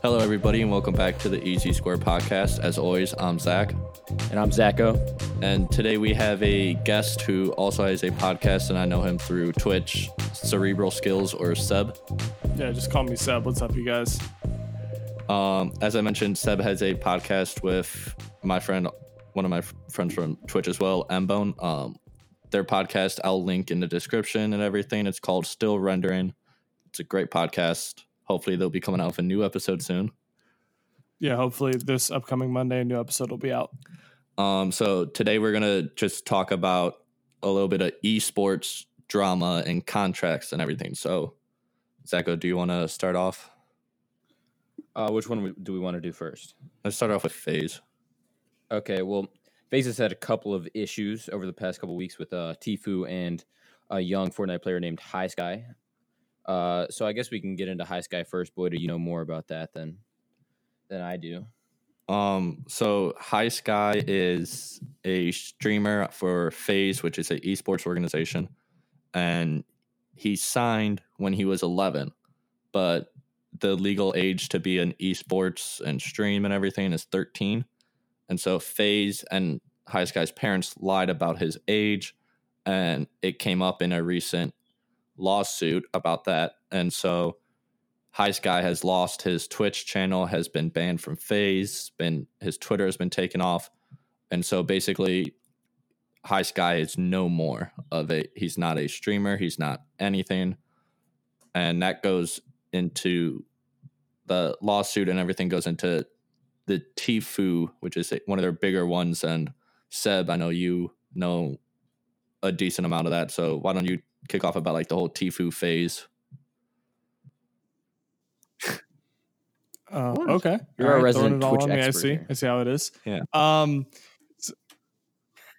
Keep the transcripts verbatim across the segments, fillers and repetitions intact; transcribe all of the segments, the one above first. Hello, everybody, and welcome back to the Easy Square Podcast. As always, I'm Zach. And I'm Zacho. And today we have a guest who also has a podcast, and I know him through Twitch, Cerebral Skills, or Seb. Yeah, just call me Seb. What's up, you guys? Um, as I mentioned, Seb has a podcast with my friend, one of my f- friends from Twitch as well, Mbone. Um, their podcast, I'll link in the description and everything. It's called Still Rendering. It's a great podcast. Hopefully they'll be coming out with a new episode soon. Yeah, hopefully this upcoming Monday, a new episode will be out. Um, so today we're going to just talk about a little bit of esports drama and contracts and everything. So, Zacho, do you want to start off? Uh, which one do we want to do first? Let's start off with FaZe. Okay, well, FaZe has had a couple of issues over the past couple of weeks with uh, Tfue and a young Fortnite player named High Sky. Uh, so I guess we can get into High Sky first. Boy, do you know more about that than than I do. Um, so High Sky is a streamer for FaZe, which is an esports organization, and he signed when he was eleven, but the legal age to be an esports and stream and everything is thirteen, and so FaZe and High Sky's parents lied about his age, and it came up in a recent lawsuit about that. And so High Sky has lost his Twitch channel, has been banned from FaZe, been his Twitter has been taken off, and so basically High Sky is no more of a he's not a streamer, he's not anything. And that goes into the lawsuit, and everything goes into the Tfue, which is one of their bigger ones. And Seb, I know you know a decent amount of that, so why don't you kick off about like the whole Tfue phase? uh, okay, you're right, a resident Twitch expert. Me. I see. Here. I see how it is. Yeah. Um. So,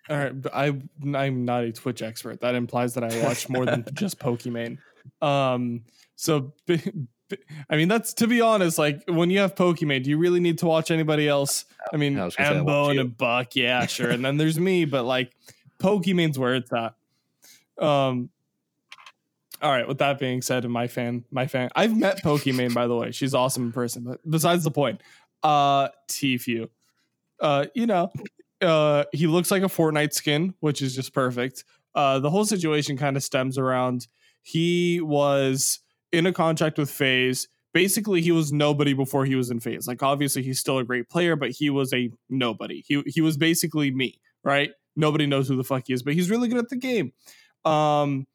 all right, I I'm not a Twitch expert. That implies that I watch more than just Pokimane. Um. So, I mean, that's to be honest. Like when you have Pokimane, do you really need to watch anybody else? I mean, Mbone and Buck. Yeah, sure. And then there's me, but like Pokimane's where it's at. Um. All right. With that being said, and my fan, my fan, I've met Pokimane, by the way. She's awesome in person. But besides the point, uh, Tfue, uh, you know, uh, he looks like a Fortnite skin, which is just perfect. Uh, the whole situation kind of stems around he was in a contract with FaZe. Basically, he was nobody before he was in FaZe. Like, obviously, he's still a great player, but he was a nobody. He he was basically me, right? Nobody knows who the fuck he is, but he's really good at the game. Um.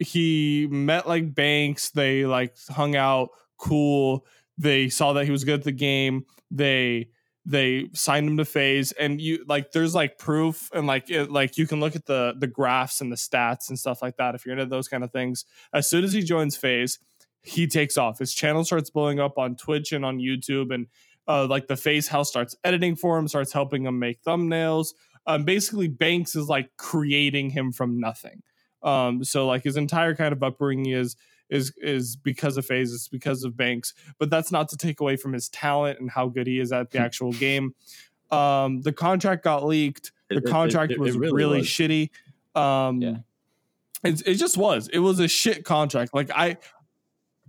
He met like Banks. They like hung out. Cool. They saw that he was good at the game. They they signed him to FaZe, and you like there's like proof, and like it, like you can look at the the graphs and the stats and stuff like that if you're into those kind of things. As soon as he joins FaZe, he takes off. His channel starts blowing up on Twitch and on YouTube, and uh, like the FaZe house starts editing for him, starts helping him make thumbnails. Um, basically, Banks is like creating him from nothing. Um, so like his entire kind of upbringing is is is because of FaZe, it's because of Banks, but that's not to take away from his talent and how good he is at the actual game. Um, the contract got leaked. The it, contract it, it, was it really, really was. shitty. Um, yeah. it, it just was. It was a shit contract. Like I,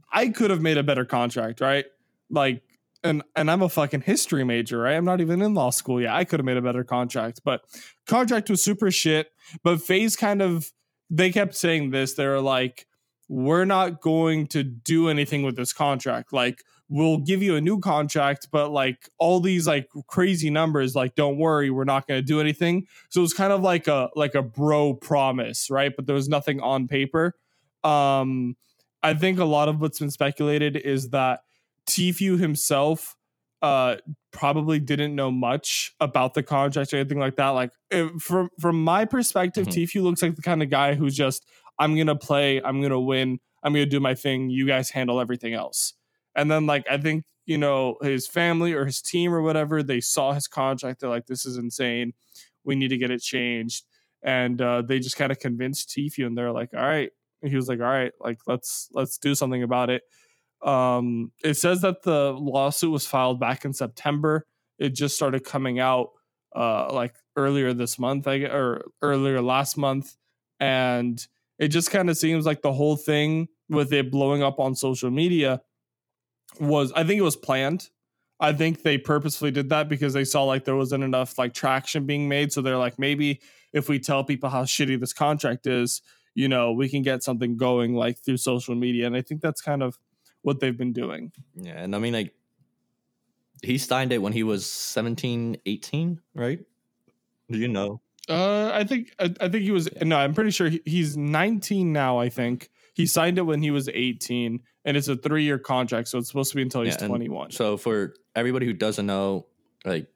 I could have made a better contract, right? Like, and and I'm a fucking history major, right? I'm not even in law school yet. I could have made a better contract, but contract was super shit. But FaZe kind of. They kept saying this. They were like, we're not going to do anything with this contract. Like, we'll give you a new contract, but like all these like crazy numbers, like, don't worry, we're not going to do anything. So it was kind of like a, like a bro promise, right? But there was nothing on paper. Um, I think a lot of what's been speculated is that Tfue himself uh, probably didn't know much about the contract or anything like that. Like it, from, from my perspective, mm-hmm. Tfue looks like the kind of guy who's just, I'm going to play, I'm going to win, I'm going to do my thing. You guys handle everything else. And then like, I think, you know, his family or his team or whatever, they saw his contract. They're like, this is insane. We need to get it changed. And, uh, they just kind of convinced Tfue, and they're like, all right. And he was like, all right, like, let's, let's do something about it. Um, it says that the lawsuit was filed back in September. It just started coming out uh, like earlier this month, I guess, or earlier last month. And it just kind of seems like the whole thing with it blowing up on social media was, I think it was planned. I think they purposefully did that because they saw like there wasn't enough like traction being made. So they're like, maybe if we tell people how shitty this contract is, you know, we can get something going like through social media. And I think that's kind of what they've been doing. Yeah. And I mean, like, he signed it when he was seventeen, eighteen, right? Do you know? Uh, I think I, I think he was. Yeah. No, I'm pretty sure he, he's nineteen now, I think. He signed it when he was eighteen, and it's a three-year contract, so it's supposed to be until he's yeah, twenty-one. So for everybody who doesn't know, like,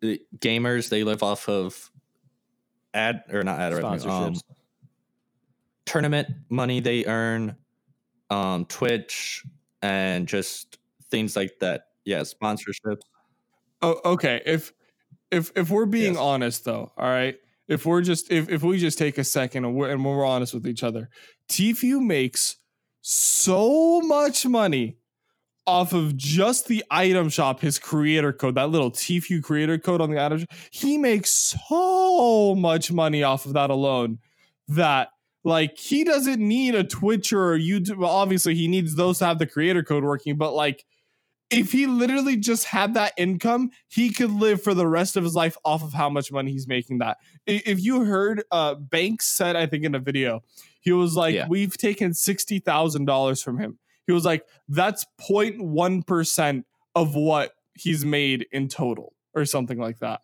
the gamers, they live off of ad, or not ad revenue, um, tournament money they earn, um, Twitch, and just things like that. Yeah, sponsorships. Oh, okay. If if if we're being yes. honest, though, all right. If we're just if, if we just take a second and we're, and we're honest with each other, Tfue makes so much money off of just the item shop, his creator code, that little Tfue creator code on the item shop. He makes so much money off of that alone that like he doesn't need a Twitcher or YouTube. Well, obviously, he needs those to have the creator code working, but like. If he literally just had that income, he could live for the rest of his life off of how much money he's making that. If you heard uh, Banks said, I think in a video, he was like, yeah. we've taken sixty thousand dollars from him. He was like, that's zero point one percent of what he's made in total or something like that.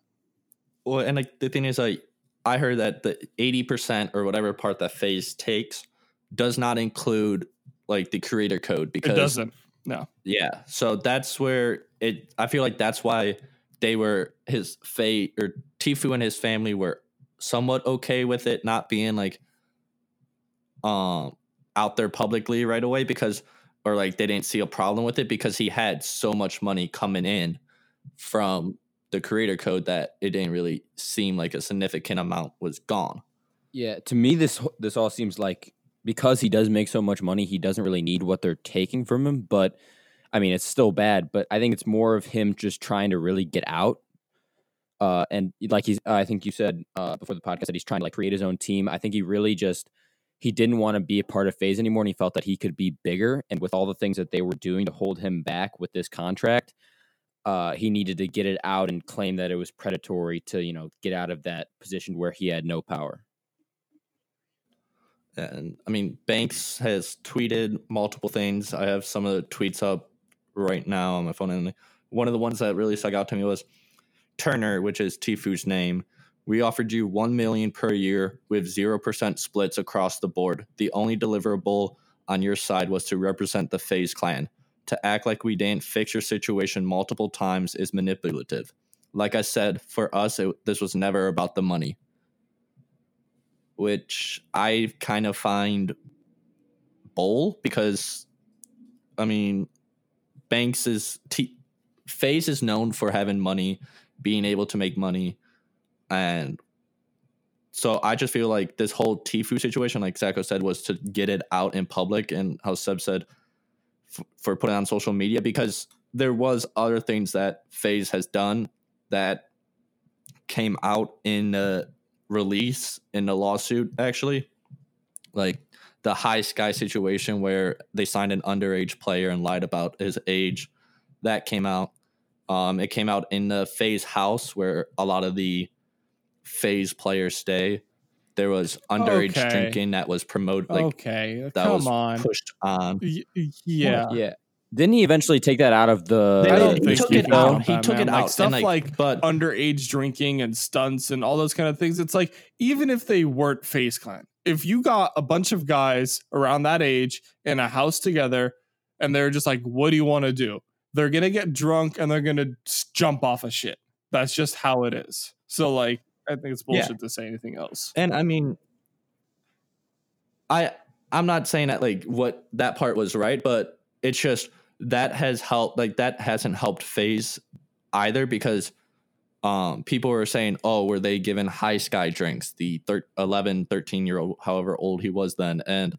Well, and like the thing is, like, I heard that the eighty percent or whatever part that FaZe takes does not include like the creator code because it doesn't. No. Yeah. So that's where it, I feel like that's why they were his fate or Tfue and his family were somewhat okay with it not being like um out there publicly right away because or like they didn't see a problem with it because he had so much money coming in from the creator code that it didn't really seem like a significant amount was gone. Yeah, to me this this all seems like because he does make so much money, he doesn't really need what they're taking from him. But, I mean, it's still bad. But I think it's more of him just trying to really get out. Uh, and like he's, I think you said uh, before the podcast that he's trying to like create his own team. I think he really just, he didn't want to be a part of FaZe anymore. And he felt that he could be bigger. And with all the things that they were doing to hold him back with this contract, uh, he needed to get it out and claim that it was predatory to, you know, get out of that position where he had no power. And I mean, Banks has tweeted multiple things. I have some of the tweets up right now on my phone. And one of the ones that really stuck out to me was Turner, which is Tfue's name. We offered you one million dollars per year with zero percent splits across the board. The only deliverable on your side was to represent the FaZe clan. To act like we didn't fix your situation multiple times is manipulative. Like I said, for us, it, this was never about the money. Which I kind of find bold because, I mean, Banks is T- FaZe is known for having money, being able to make money, and so I just feel like this whole Tfue situation, like Zacko said, was to get it out in public, and how Seb said f- for putting it on social media because there was other things that FaZe has done that came out in the. Uh, release in the lawsuit, actually, like the High Sky situation where they signed an underage player and lied about his age. That came out. Um, it came out in the FaZe house where a lot of the FaZe players stay. There was underage okay. drinking that was promoted. Like, okay, that Come was on. pushed on. Y- yeah, well, yeah. Didn't he eventually take that out of the... I don't he, think took he, out. That, he took man. it like out. Stuff like, like but, underage drinking and stunts and all those kind of things. It's like, even if they weren't FaZe Clan, if you got a bunch of guys around that age in a house together and they're just like, what do you want to do? They're going to get drunk and they're going to jump off of shit. That's just how it is. So, like, I think it's bullshit yeah. to say anything else. And, I mean, I, I'm not saying that, like, what that part was right, but it's just... That has helped, like, that hasn't helped FaZe either because um, people were saying, oh, were they given High Sky drinks, the thir- eleven, thirteen year old, however old he was then. And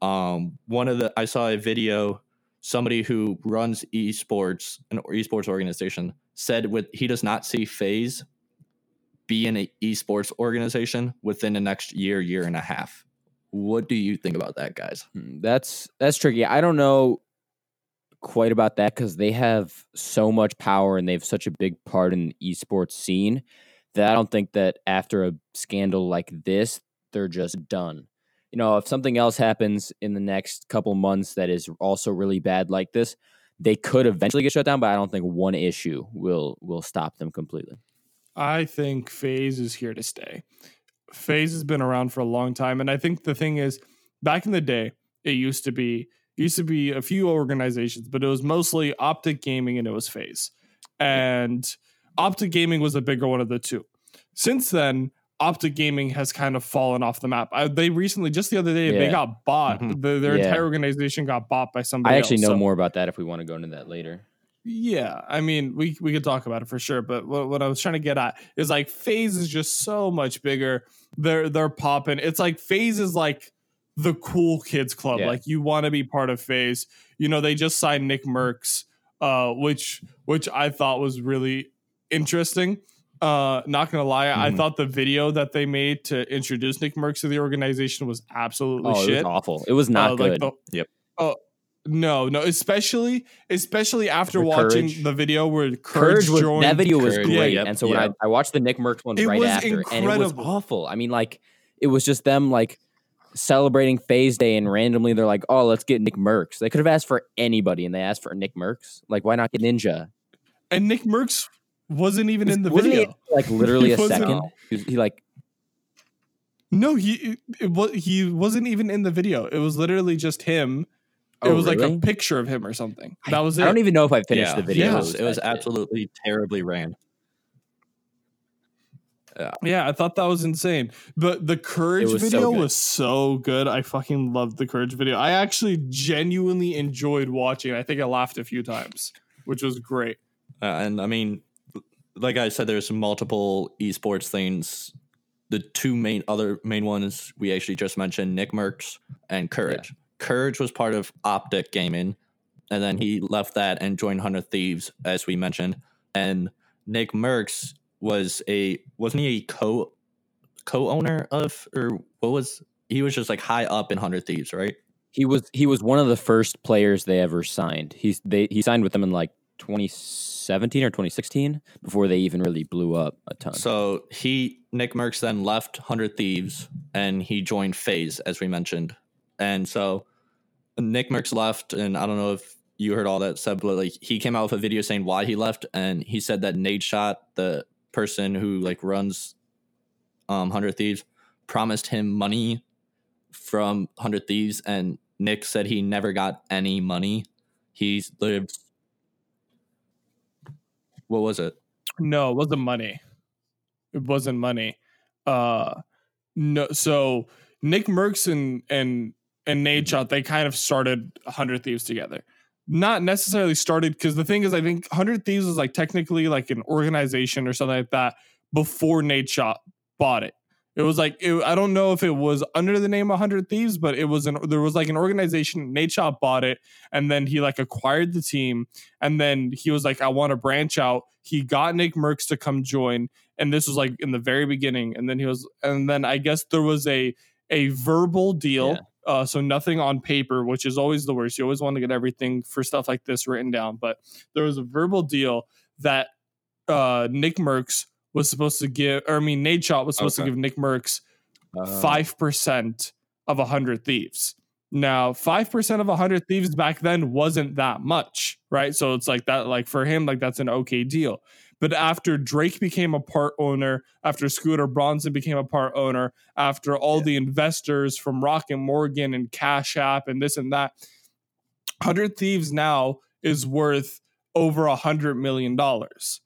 um, one of the, I saw a video, somebody who runs esports, an esports organization, said with he does not see FaZe be in an esports organization within the next year, year and a half. What do you think about that, guys? That's, that's tricky. I don't know. quite about that because they have so much power and they have such a big part in the esports scene that I don't think that after a scandal like this, they're just done. You know, if something else happens in the next couple months that is also really bad like this, they could eventually get shut down, but I don't think one issue will will stop them completely. I think FaZe is here to stay. FaZe has been around for a long time, and I think the thing is, back in the day, it used to be used to be a few organizations, but it was mostly OpTic Gaming and it was FaZe. And OpTic Gaming was the bigger one of the two. Since then, OpTic Gaming has kind of fallen off the map. I, they recently, just the other day, yeah. they got bought. Mm-hmm. The, their yeah. entire organization got bought by somebody else. I actually else, know so. more about that if we want to go into that later. Yeah, I mean, we, we could talk about it for sure. But what, what I was trying to get at is like FaZe is just so much bigger. They're, they're popping. It's like FaZe is like the cool kids club. Yeah. Like you want to be part of FaZe. You know, they just signed Nickmercs, uh, which which I thought was really interesting. Uh, not gonna lie, mm-hmm. I thought the video that they made to introduce Nickmercs to the organization was absolutely oh, shit. It was awful. It was not uh, good. Like the, yep. Oh uh, no, no, especially especially after with watching Courage. the video where Courage, Courage was, joined. That video was Courage, great, yeah, yep, and so yeah. when I, I watched the Nickmercs one right after, incredible. and it was awful. I mean, like it was just them like celebrating FaZe Day, and randomly they're like, "Oh, let's get Nickmercs." They could have asked for anybody, and they asked for Nickmercs. Like, why not get Ninja? And Nickmercs wasn't even was, in the video. He, like literally a second. He, he like no, he it was he wasn't even in the video. It was literally just him. Oh, it was really? like a picture of him or something. That was I, it. I don't even know if I finished yeah. the video. Yeah. It was, it was absolutely it. terribly ran. Yeah. yeah, I thought that was insane. But the Courage was video so was so good. I fucking loved the Courage video. I actually genuinely enjoyed watching. I think I laughed a few times, which was great. Uh, and I mean. Like I said, there's multiple esports things. The two main other main ones we actually just mentioned, Nickmercs and Courage. Yeah. Courage was part of OpTic Gaming, and then he left that and joined one hundred Thieves, as we mentioned. And Nickmercs was a wasn't he a co co owner of or what was he was just like high up in one hundred Thieves, right? He was he was one of the first players they ever signed. He's they he signed with them in like twenty seventeen or twenty sixteen before they even really blew up a ton. So he Nickmercs then left one hundred Thieves and he joined FaZe, as we mentioned. And so Nickmercs left, and I don't know if you heard all that stuff, but like he came out with a video saying why he left, and he said that Nadeshot, the person who like runs um one hundred Thieves, promised him money from one hundred Thieves, and Nick said he never got any money. He's lived What was it? No, it wasn't money. It wasn't money. Uh, no. So Nickmercs and and and Nadeshot, they kind of started one hundred Thieves together. Not necessarily started, because the thing is, I think one hundred Thieves was like technically like an organization or something like that before Nadeshot bought it. It was like it, I don't know if it was under the name one hundred Thieves, but it was an there was like an organization. Nadeshot bought it, and then he like acquired the team, and then he was like, I want to branch out. He got Nickmercs to come join, and this was like in the very beginning. And then he was, and then I guess there was a a verbal deal, yeah. uh, so nothing on paper, which is always the worst. You always want to get everything for stuff like this written down, but there was a verbal deal that uh, Nickmercs was supposed to give, or I mean, Nadeshot was supposed okay. to give Nickmercs five percent of one hundred Thieves. Now, five percent of one hundred Thieves back then wasn't that much, right? So it's like that, like for him, like that's an okay deal. But after Drake became a part owner, after Scooter Bronson became a part owner, after all yeah. the investors from Rock and Morgan and Cash App and this and that, one hundred Thieves now is worth over one hundred million dollars,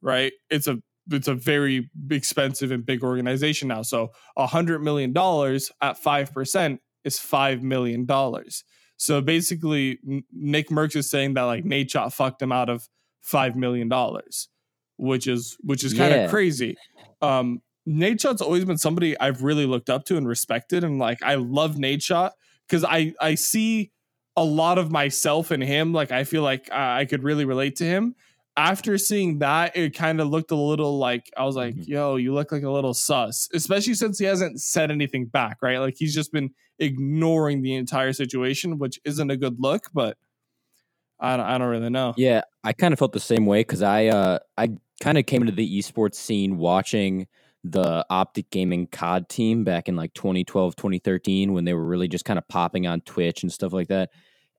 right? It's a it's a very expensive and big organization now. So a hundred million dollars at five percent is five million dollars. So basically Nickmercs is saying that like Nadeshot fucked him out of five million dollars, which is, which is kind of yeah. crazy. Um, Nadeshot's always been somebody I've really looked up to and respected. And like, I love Nadeshot because I, I see a lot of myself in him. Like, I feel like I, I could really relate to him. After seeing that, it kind of looked a little like, I was like, yo, you look like a little sus, especially since he hasn't said anything back, right? Like he's just been ignoring the entire situation, which isn't a good look, but I don't, I don't really know. Yeah, I kind of felt the same way because I uh, I kind of came into the esports scene watching the OpTic Gaming C O D team back in like twenty twelve, twenty thirteen when they were really just kind of popping on Twitch and stuff like that.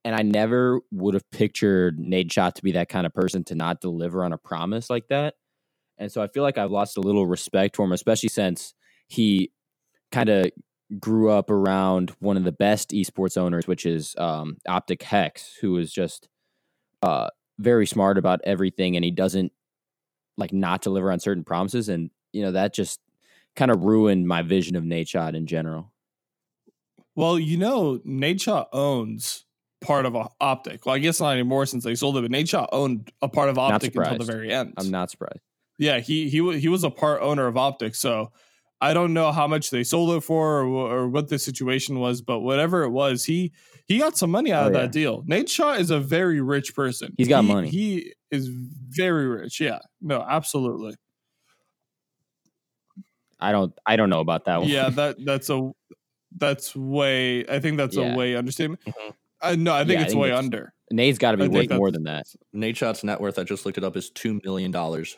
And I never would have pictured Nadeshot to be that kind of person to not deliver on a promise like that. And so I feel like I've lost a little respect for him, especially since he kind of grew up around one of the best esports owners, which is um, Optic Hex, who is just uh, very smart about everything, and he doesn't like not deliver on certain promises. And, you know, that just kind of ruined my vision of Nadeshot in general. Well, you know, Nadeshot owns part of Optic. Well, I guess not anymore since they sold it, but Nadeshot owned a part of Optic until the very end. I'm not surprised. Yeah, he he he was a part owner of Optic, so I don't know how much they sold it for or, or what the situation was, but whatever it was, he he got some money out oh, of yeah. that deal. Nadeshot is a very rich person. He's got he, money. He is very rich. Yeah, no, absolutely. I don't I don't know about that one. Yeah, that that's a that's way. I think that's yeah. a way understatement. Mm-hmm. Uh, no, I think yeah, it's I think way it's, under. Nade's got to be I worth more than that. Nadeshot's net worth, I just looked it up, is two million dollars.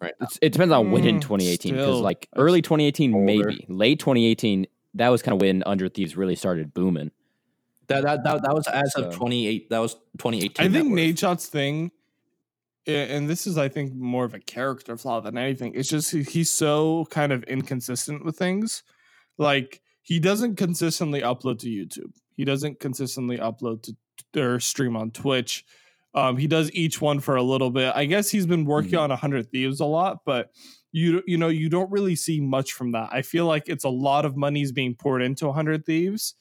Right. It's, it depends on mm, when in twenty eighteen, because like early twenty eighteen, older. maybe late twenty eighteen, that was kind of when one hundred Thieves really started booming. That that that, that was as so. of twenty-eight. That was twenty eighteen. I think Nadeshot's thing, and this is I think more of a character flaw than anything. It's just he, he's so kind of inconsistent with things. Like he doesn't consistently upload to YouTube. He doesn't consistently upload to or stream on Twitch. Um, he does each one for a little bit. I guess he's been working mm-hmm. on one hundred Thieves a lot, but you you know you don't really see much from that. I feel like it's a lot of money's being poured into one hundred Thieves,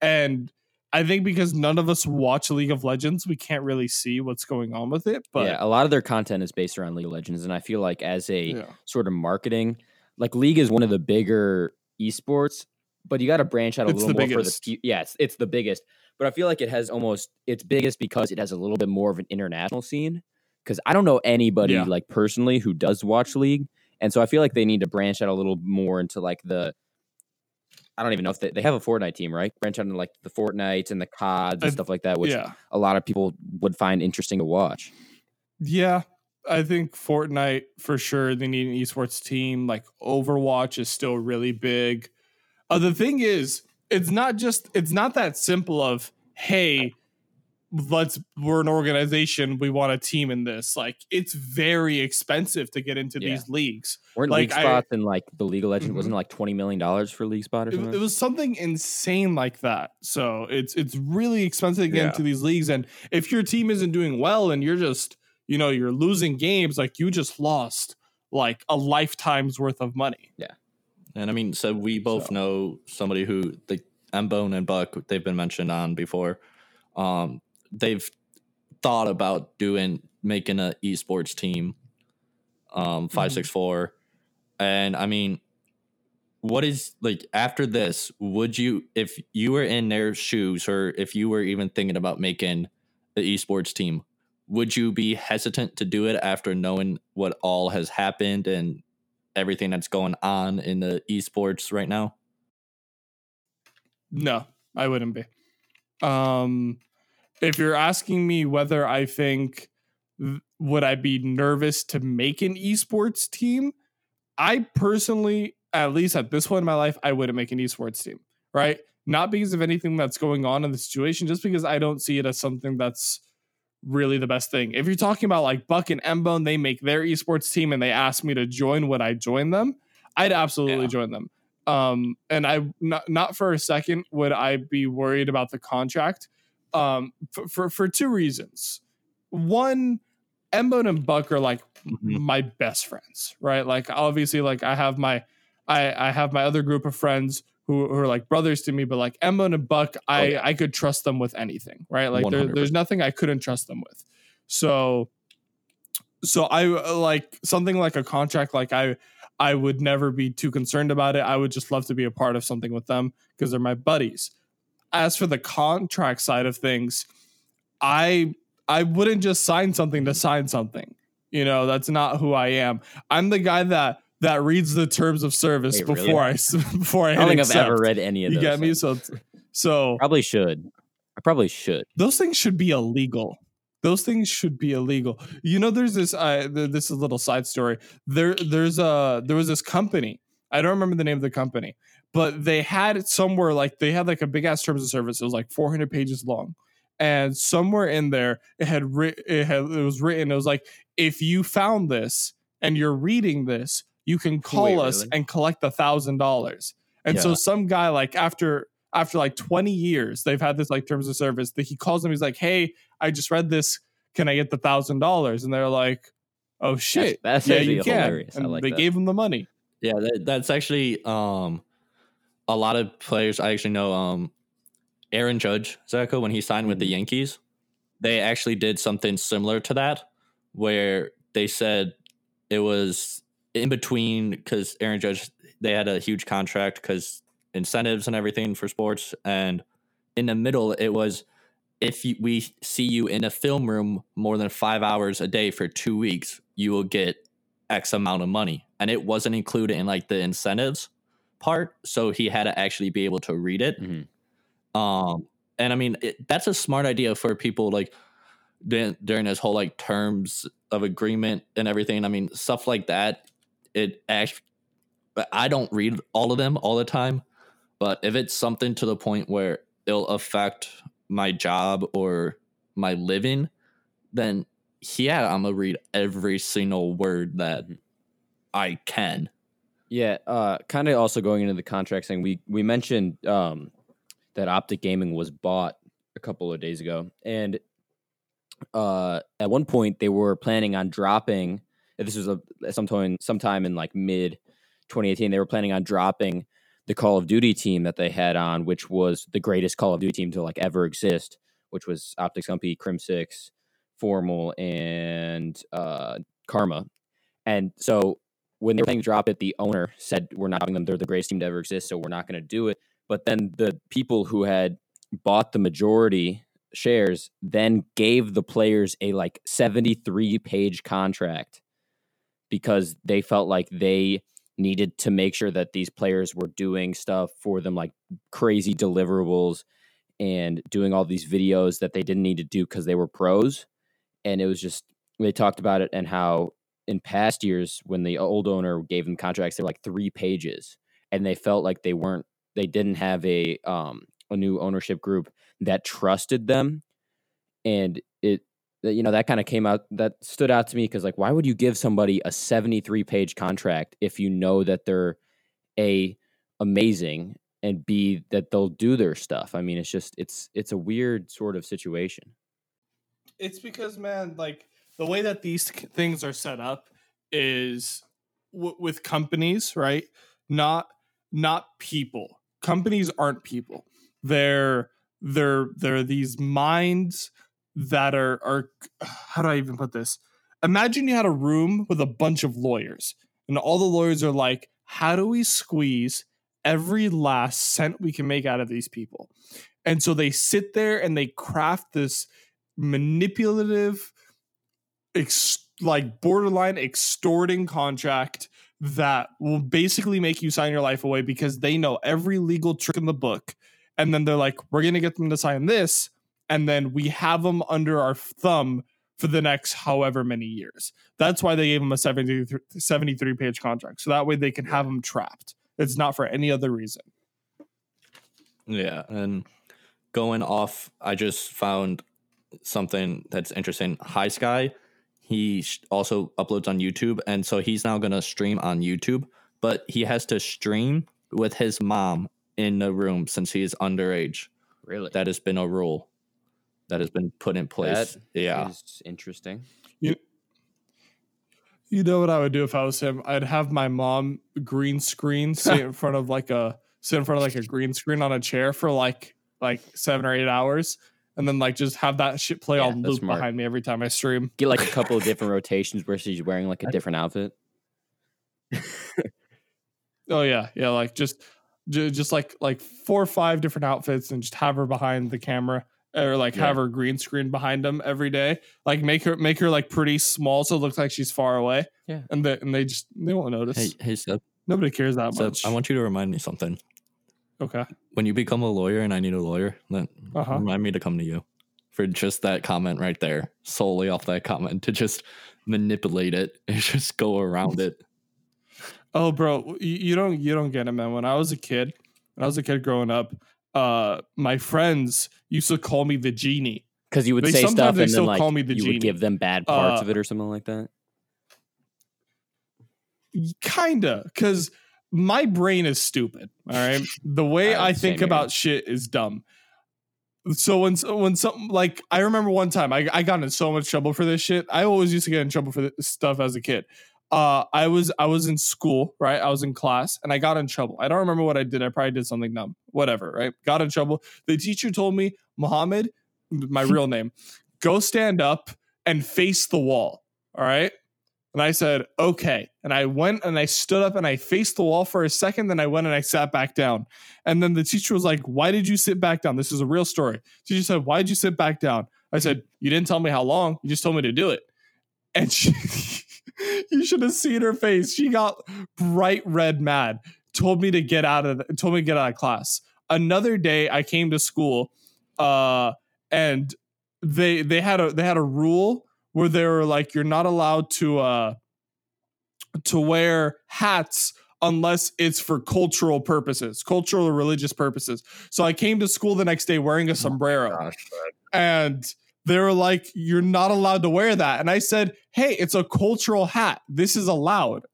and I think because none of us watch League of Legends, we can't really see what's going on with it. But yeah, a lot of their content is based around League of Legends, and I feel like as a yeah. sort of marketing, like League is one of the bigger esports, but you got to branch out a it's little more biggest. for the yeah, it's, it's the biggest. But I feel like it has almost its biggest because it has a little bit more of an international scene, because I don't know anybody yeah. like personally who does watch League. And so I feel like they need to branch out a little more into like the, I don't even know if they, they have a Fortnite team, right? Branch out into like the Fortnites and the C O Ds and I, stuff like that, which yeah. a lot of people would find interesting to watch. Yeah, I think Fortnite for sure. They need an esports team. Like Overwatch is still really big. Uh, the thing is, It's not just, it's not that simple of, hey, let's, we're an organization. We want a team in this. Like, it's very expensive to get into yeah. these leagues. Weren't like, League Spots and like the League of Legends mm-hmm. wasn't like twenty million dollars for League Spot or something? It, it was something insane like that. So it's, it's really expensive to get yeah. into these leagues. And if your team isn't doing well and you're just, you know, you're losing games, like you just lost like a lifetime's worth of money. Yeah. And I mean, so we both so. know somebody who the Mbone and Buck, they've been mentioned on before. Um, they've thought about doing making an esports team, um, five six four. And I mean, what is like after this? Would you, if you were in their shoes, or if you were even thinking about making the esports team, would you be hesitant to do it after knowing what all has happened and everything that's going on in the esports right now? No, I wouldn't be. Um, if you're asking me whether I think would I be nervous to make an esports team, I personally, at least at this point in my life, I wouldn't make an esports team, right? Not because of anything that's going on in the situation, just because I don't see it as something that's really the best thing. If you're talking about like Buck and Mbone, they make their esports team and they asked me to join, would I join them? I'd absolutely yeah. join them. Um, and I not, not for a second would I be worried about the contract. Um, for for, for two reasons. One, Mbone and Buck are like mm-hmm. my best friends, right? Like obviously, like I have my I I have my other group of friends who, who are like brothers to me, but like Mbone and Buck, I, oh, yeah. I could trust them with anything, right? Like there, there's nothing I couldn't trust them with. So, so I like something like a contract. Like I, I would never be too concerned about it. I would just love to be a part of something with them because they're my buddies. As for the contract side of things, I, I wouldn't just sign something to sign something, you know, that's not who I am. I'm the guy that, that reads the terms of service Wait, before really? I before I, I don't think accept. I've ever read any of those. You get me? So, so probably should. I probably should. Those things should be illegal. Those things should be illegal. You know, there's this. Uh, this is a little side story. There, there's a there was this company. I don't remember the name of the company, but they had it somewhere like they had like a big ass terms of service. It was like four hundred pages long, and somewhere in there it had ri- it had it was written. It was like, if you found this and you're reading this, you can call Wait, us really? and collect a thousand dollars. And yeah. so some guy like after. After like twenty years, they've had this like terms of service that he calls them. He's like, "Hey, I just read this. Can I get the thousand dollars?" And they're like, "Oh shit, that's, that's yeah, actually you can." Hilarious. And I like they that. gave him the money. Yeah, that, that's actually um, a lot of players. I actually know um, Aaron Judge, Zacho, when he signed with the Yankees, they actually did something similar to that, where they said it was in between because Aaron Judge they had a huge contract because. Incentives and everything for sports, and in the middle it was if you, we see you in a film room more than five hours a day for two weeks, you will get X amount of money, and it wasn't included in like the incentives part, so he had to actually be able to read it. Mm-hmm. um and I mean it, that's a smart idea for people like d- during this whole like terms of agreement and everything. I mean stuff like that, it actually I don't read all of them all the time. But if it's something to the point where it'll affect my job or my living, then yeah, I'm going to read every single word that I can. Yeah, uh, kind of also going into the contract thing, we, we mentioned um, that OpTic Gaming was bought a couple of days ago. And uh, at one point, they were planning on dropping, this was a, sometime, sometime in like mid twenty eighteen, they were planning on dropping the Call of Duty team that they had on, which was the greatest Call of Duty team to like ever exist, which was Optic, Scump, Crimsix, Formal, and uh, Karma. And so when they were planning to drop it, the owner said, "We're not having them. They're the greatest team to ever exist, so we're not going to do it." But then the people who had bought the majority shares then gave the players a like seventy-three page contract because they felt like they needed to make sure that these players were doing stuff for them, like crazy deliverables and doing all these videos that they didn't need to do because they were pros. And it was just, they talked about it and how in past years when the old owner gave them contracts, they were like three pages and they felt like they weren't, they didn't have a, um, a new ownership group that trusted them. And it, you know, that kind of came out, that stood out to me because, like, why would you give somebody a seventy-three page contract if you know that they're A, amazing, and B, that they'll do their stuff? I mean, it's just, it's, it's a weird sort of situation. It's because, man, like, the way that these things are set up is w- with companies, right? Not, not people. Companies aren't people. They're, they're, they're these minds that are are how do I even put this? Imagine you had a room with a bunch of lawyers, and all the lawyers are like, "How do we squeeze every last cent we can make out of these people?" And so they sit there and they craft this manipulative, ex- like borderline extorting contract that will basically make you sign your life away because they know every legal trick in the book. And then they're like, "We're gonna get them to sign this." And then we have them under our thumb for the next however many years. That's why they gave them a seventy-three page contract. So that way they can have them trapped. It's not for any other reason. Yeah. And going off, I just found something that's interesting. High Sky, he also uploads on YouTube. And so he's now going to stream on YouTube. But he has to stream with his mom in the room since he is underage. Really? That has been a rule that has been put in place. That yeah. Is interesting. You, you know what I would do if I was him? I'd have my mom green screen sit in front of like a sit in front of like a green screen on a chair for like like seven or eight hours. And then like just have that shit play yeah, on loop smart. behind me every time I stream. Get like a couple of different rotations where she's wearing like a different outfit. Oh yeah. Yeah. Like just just like like four or five different outfits and just have her behind the camera. Or like yeah. have her green screen behind them every day. Like make her make her like pretty small so it looks like she's far away. Yeah. And they and they just they won't notice. Hey, hey Seb. Nobody cares that Seb, much. I want you to remind me something. Okay. When you become a lawyer and I need a lawyer, then uh-huh. remind me to come to you. for just that comment right there, solely off that comment, to just manipulate it and just go around it. Oh, bro, you don't you don't get it, man. When I was a kid, when I was a kid growing up, uh, my friends used to call me the genie. Because you would they, say stuff and then like, the you genie. would give them bad parts uh, of it or something like that? Kinda, because my brain is stupid, all right? The way I, I think about here. shit is dumb. So when when something like I remember one time I, I got in so much trouble for this shit. I always used to get in trouble for this stuff as a kid. Uh, I was I was in school, right? I was in class and I got in trouble. I don't remember what I did. I probably did something dumb, whatever, right? Got in trouble. The teacher told me, Muhammad, my real name, go stand up and face the wall. All right. And I said, okay. And I went and I stood up and I faced the wall for a second. Then I went and I sat back down. And then the teacher was like, why did you sit back down? This is a real story. She just said, why did you sit back down? I said, you didn't tell me how long. You just told me to do it. And she, you should have seen her face. She got bright red mad, told me to get out of, told me to get out of class. Another day I came to school, uh, and they, they had a, they had a rule where they were like, you're not allowed to uh, to wear hats unless it's for cultural purposes, cultural or religious purposes. So I came to school the next day wearing a sombrero. Oh, and they were like, you're not allowed to wear that. And I said, hey, it's a cultural hat. This is allowed.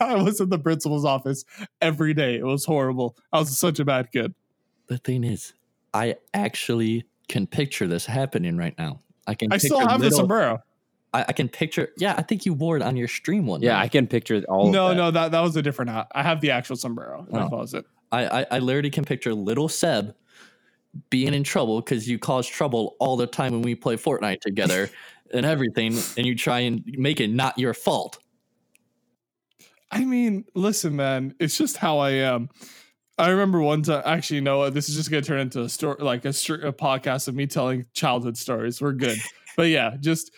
I was in the principal's office every day. It was horrible. I was such a bad kid. The thing is, I actually can picture this happening right now. I can. I still have little, the sombrero. I, I can picture. Yeah, I think you wore it on your stream one. Yeah, night. I can picture all. No, of that. no, that that was a different hat. I have the actual sombrero in oh. my closet. I, I I literally can picture little Seb being in trouble because you cause trouble all the time when we play Fortnite together and everything, and you try and make it not your fault. I mean, listen, man, it's just how I am. I remember one time, actually, you know what? This is just going to turn into a story, like a, st- a podcast of me telling childhood stories. We're good. But yeah, just,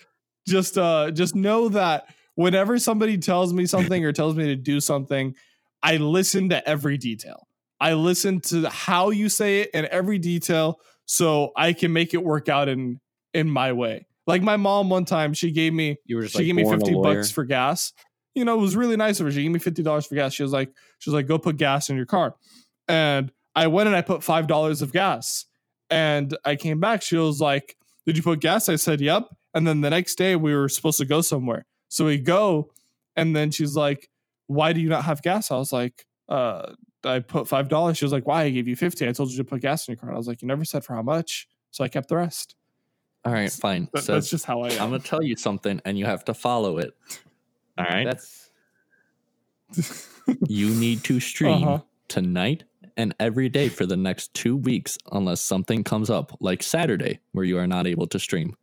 just, uh, just know that whenever somebody tells me something or tells me to do something, I listen to every detail. I listen to how you say it and every detail so I can make it work out in, in my way. Like my mom, one time she gave me, you were just she like gave me fifty bucks for gas. You know, it was really nice of her. She gave me fifty dollars for gas. She was like, she was like, go put gas in your car. And I went and I put five dollars of gas and I came back. She was like, did you put gas? I said, yep. And then the next day we were supposed to go somewhere. So we go and then she's like, why do you not have gas? I was like, uh, I put five dollars. She was like, why? I gave you fifty. I told you to put gas in your car. And I was like, you never said for how much. So I kept the rest. All right, fine. That, so that's just how I am. I'm going to tell you something and you have to follow it. All right. That's you need to stream uh-huh. tonight and every day for the next two weeks, unless something comes up like Saturday where you are not able to stream.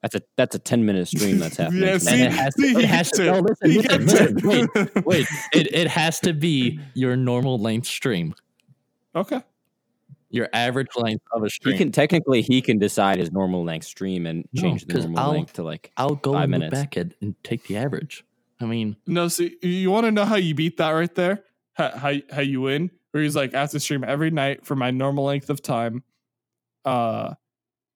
That's a that's a ten minute stream that's happening. Yeah, see, and it has to, see, it has to, to, no, listen, listen, listen, wait, wait, it it has to be your normal length stream. Okay. Your average length of a stream. He can technically he can decide his normal length stream and change no, the normal I'll, length to like I'll go five minutes back at and take the average. I mean, no, see, you want to know how you beat that right there? How how, how you win? Where he's like, I have to stream every night for my normal length of time, uh,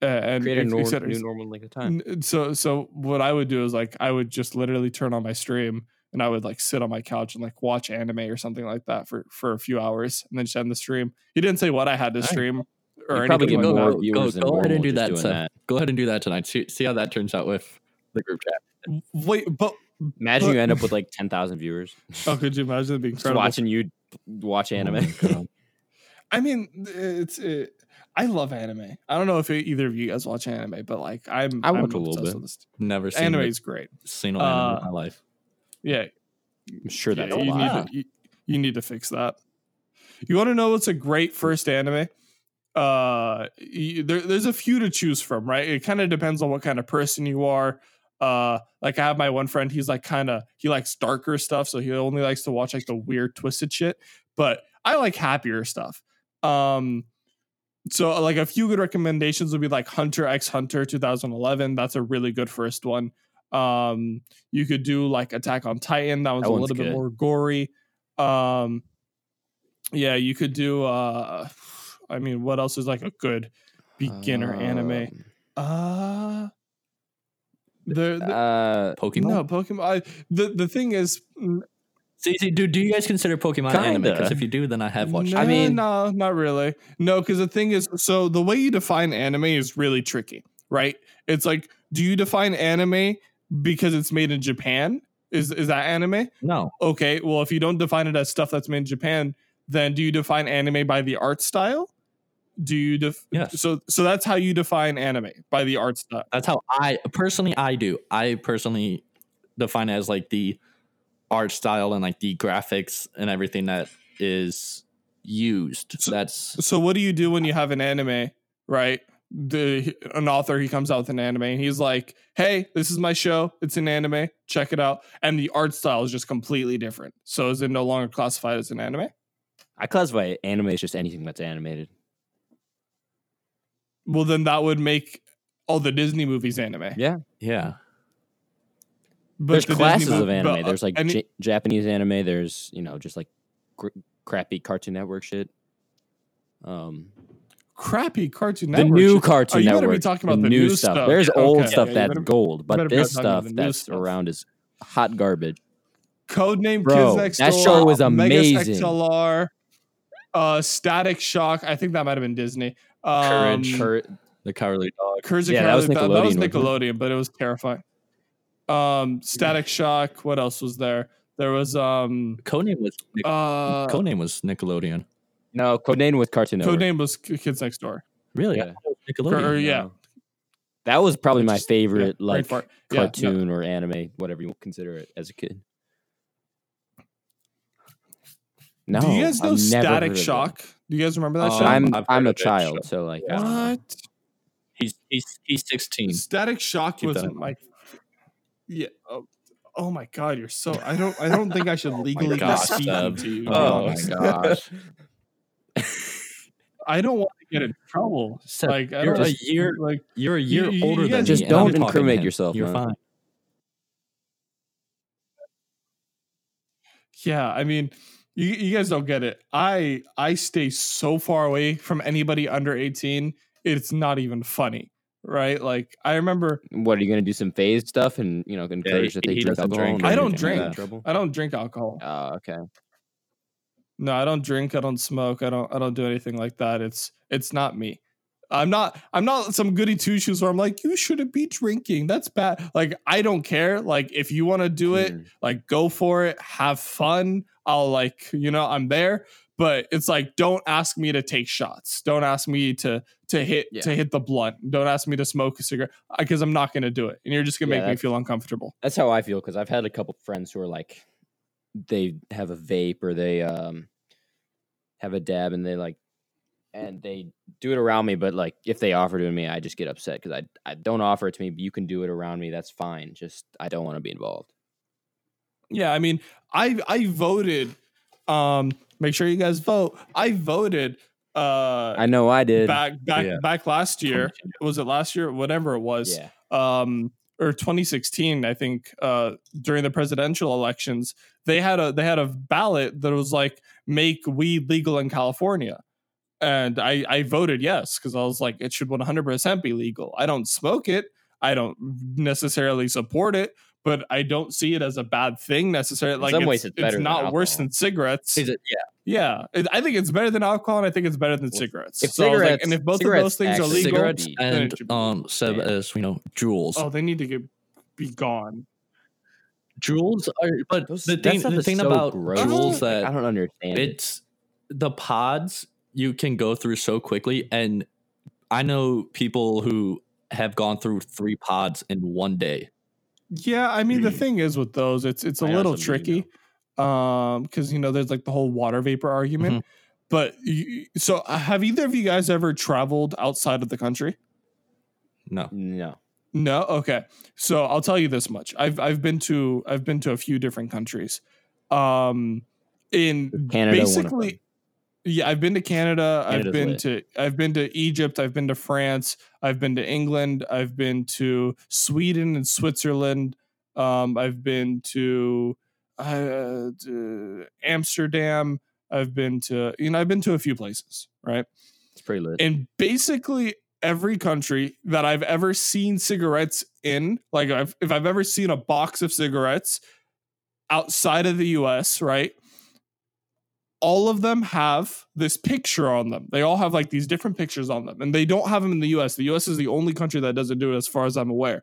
and create a nor- new normal length of time. So, so what I would do is like I would just literally turn on my stream and I would like sit on my couch and like watch anime or something like that for, for a few hours and then just end the stream. He didn't say what I had to stream right. or you anything. Like go go, go, go ahead and do that, that. Go ahead and do that tonight. See, see how that turns out with the group chat. Wait, but imagine but, you end up with like ten thousand viewers. Oh, could you imagine it'd be incredible? Just watching you. Watch anime. Oh I mean, it's. It, I love anime. I don't know if either of you guys watch anime, but like, I'm. I watch a little bit. Never seen anime. Is great. Seen a lot uh, in my life. Yeah, I'm sure that's yeah, a you lot. Need to, you, you need to fix that. You want to know what's a great first anime? Uh, you, there, there's a few to choose from, right? It kind of depends on what kind of person you are. Uh, like I have my one friend, he's like kind of, he likes darker stuff. So he only likes to watch like the weird twisted shit, but I like happier stuff. Um, so like a few good recommendations would be like Hunter x Hunter twenty eleven. That's a really good first one. Um, you could do like Attack on Titan. That one's that a one's little good. bit more gory. Um, yeah, you could do, uh, I mean, what else is like a good beginner um, anime? Uh the, the uh Pokemon. No, Pokemon. I, the the thing is, see, see, do do you guys consider Pokemon kinda. anime? Because if you do, then I have watched. No, it. I mean, no, not really. No, because the thing is, so the way you define anime is really tricky, right? It's like, do you define anime because it's made in Japan? Is is that anime? No. Okay. Well, if you don't define it as stuff that's made in Japan, then do you define anime by the art style? Do you def- yes. so so that's how you define anime, by the art style. That's how I personally I do. I personally define it as like the art style and like the graphics and everything that is used. So, that's so what do you do when you have an anime, right? The an author, he comes out with an anime and he's like, hey, this is my show, it's an anime, check it out, and the art style is just completely different, so is it no longer classified as an anime? I classify anime as just anything that's animated. Well, then that would make all the Disney movies anime. Yeah, yeah. But there's the classes movie, of anime. But, there's like any, J- Japanese anime. There's, you know, just like gr- crappy Cartoon Network shit. Um, crappy Cartoon Network. The new Cartoon oh, you Network. Be talking about the, the new stuff. stuff. There's okay. old yeah, stuff yeah, that's better, gold, but this stuff that's stuff. around is hot garbage. Codename Bro, Kids Next Door. That show was amazing. X L R, uh, Static Shock. I think that might have been Disney. Um, Courage, Cur- the Cowardly Dog. Courage the yeah, Cowardly Dog. That was Nickelodeon, it? but it was terrifying. Um, Static Shock. What else was there? There was um. Codename was Nic- uh, Codename was Nickelodeon. No, Codename was Cartoon Network. Codename was Kids Next Door. Really? Yeah. Nickelodeon. Or, yeah. No. That was probably my favorite, yeah, like part. cartoon yeah, no. or anime, whatever you consider it, as a kid. No, do you guys know Static Shock? Do you guys remember that uh, show? I'm I'm a child, so like what? Uh, he's he's he's sixteen. Static Shock Keep wasn't my. Yeah. Oh, oh my God, you're so. I don't. I don't think I should legally speak oh to you. Oh my gosh. I don't want to get in trouble. Seth, like I you're, don't, a just, year, like, you're a year. Like you're a year older than. Just me, don't incriminate yourself. You're man. fine. Yeah, I mean. You, you guys don't get it. I I stay so far away from anybody under eighteen. It's not even funny, right? Like I remember. What are you gonna do? Some FaZe stuff and you know encourage yeah, that they drink alcohol. Drink. I don't drink. I don't drink alcohol. Oh, okay. No, I don't drink. I don't smoke. I don't. I don't do anything like that. It's it's not me. I'm not. I'm not some goody two shoes where I'm like, you shouldn't be drinking. That's bad. Like I don't care. Like if you want to do it, mm. like go for it. Have fun. I'll like, you know, I'm there, but it's like, don't ask me to take shots. Don't ask me to, to hit, yeah. to hit the blunt. Don't ask me to smoke a cigarette because I'm not going to do it. And you're just going to yeah, make me feel uncomfortable. That's how I feel. Cause I've had a couple friends who are like, they have a vape or they um have a dab and they like, and they do it around me. But like, if they offer it to me, I just get upset. Cause I, I don't offer it to me, but you can do it around me. That's fine. Just, I don't want to be involved. Yeah, I mean, I I voted. Um, make sure you guys vote. I voted. Uh, I know I did back back yeah. back last year. Was it last year? Whatever it was. Yeah. Um, or twenty sixteen, I think. Uh, during the presidential elections, they had a they had a ballot that was like make weed legal in California, and I I voted yes because I was like it should one hundred percent be legal. I don't smoke it. I don't necessarily support it. But I don't see it as a bad thing necessarily. Like in some it's, ways it's, better it's not than worse than cigarettes. Is it? Yeah, yeah. It, I think it's better than alcohol, and I think it's better than well, cigarettes. If so cigarettes like, and if both of those things are legal, cigarettes and um, so as you know, Juuls. Oh, they need to get be gone. Juuls are, but those, the thing, the thing so about gross. Juuls that I don't understand. It's it. The pods you can go through so quickly, and I know people who have gone through three pods in one day. Yeah, I mean, the thing is with those, it's it's a I little tricky because, you, know. um, you know, there's like the whole water vapor argument. Mm-hmm. But you, so have either of you guys ever traveled outside of the country? No, no, no. OK, so I'll tell you this much. I've I've been to I've been to a few different countries um, in Canada, basically. Yeah, I've been to Canada. Canada's I've been lit. to I've been to Egypt. I've been to France. I've been to England. I've been to Sweden and Switzerland. Um, I've been to, uh, to Amsterdam. I've been to you know I've been to a few places, right? It's pretty lit. And basically, every country that I've ever seen cigarettes in, like I've, if I've ever seen a box of cigarettes outside of the U S, right? All of them have this picture on them. They all have like these different pictures on them, and they don't have them in the U S. The U S is the only country that doesn't do it, as far as I'm aware.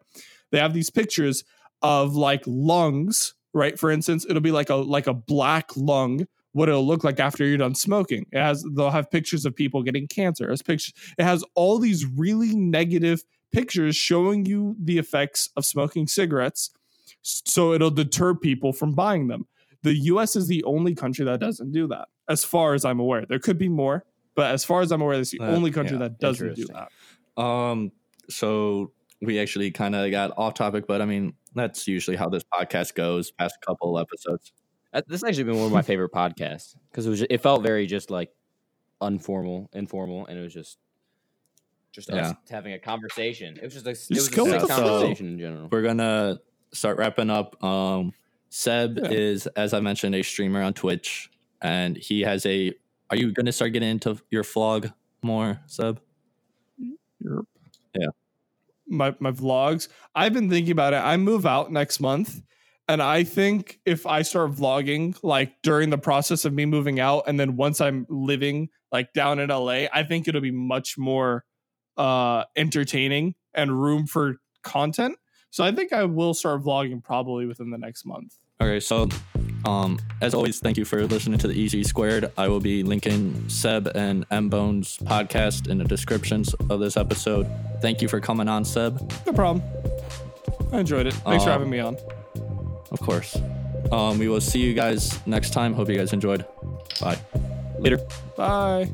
They have these pictures of like lungs, right? For instance, it'll be like a like a black lung. What it'll look like after you're done smoking. It has, they'll have pictures of people getting cancer. As pictures, it has all these really negative pictures showing you the effects of smoking cigarettes. So it'll deter people from buying them. The U S is the only country that doesn't do that, as far as I'm aware. There could be more, but as far as I'm aware, it's the uh, only country yeah, that doesn't do that. Um, so we actually kind of got off topic, but I mean, that's usually how this podcast goes. Past couple episodes. This has actually been one of my favorite podcasts because it was just, it felt very just like informal, informal, and it was just just yeah. us having a conversation. It was just a, it was just a conversation in general. We're gonna start wrapping up. Um, Seb yeah. is, as I mentioned, a streamer on Twitch, and he has a. Are you gonna start getting into your vlog more, Seb? Yep. Yeah. My my vlogs. I've been thinking about it. I move out next month. And I think if I start vlogging, like during the process of me moving out, and then once I'm living like down in L A, I think it'll be much more uh, entertaining and room for content. So I think I will start vlogging probably within the next month. Okay, so um, as always, thank you for listening to the Easy Squared. I will be linking Seb and M-Bone's podcast in the descriptions of this episode. Thank you for coming on, Seb. No problem. I enjoyed it. Thanks um, for having me on. Of course. Um, we will see you guys next time. Hope you guys enjoyed. Bye. Later. Bye.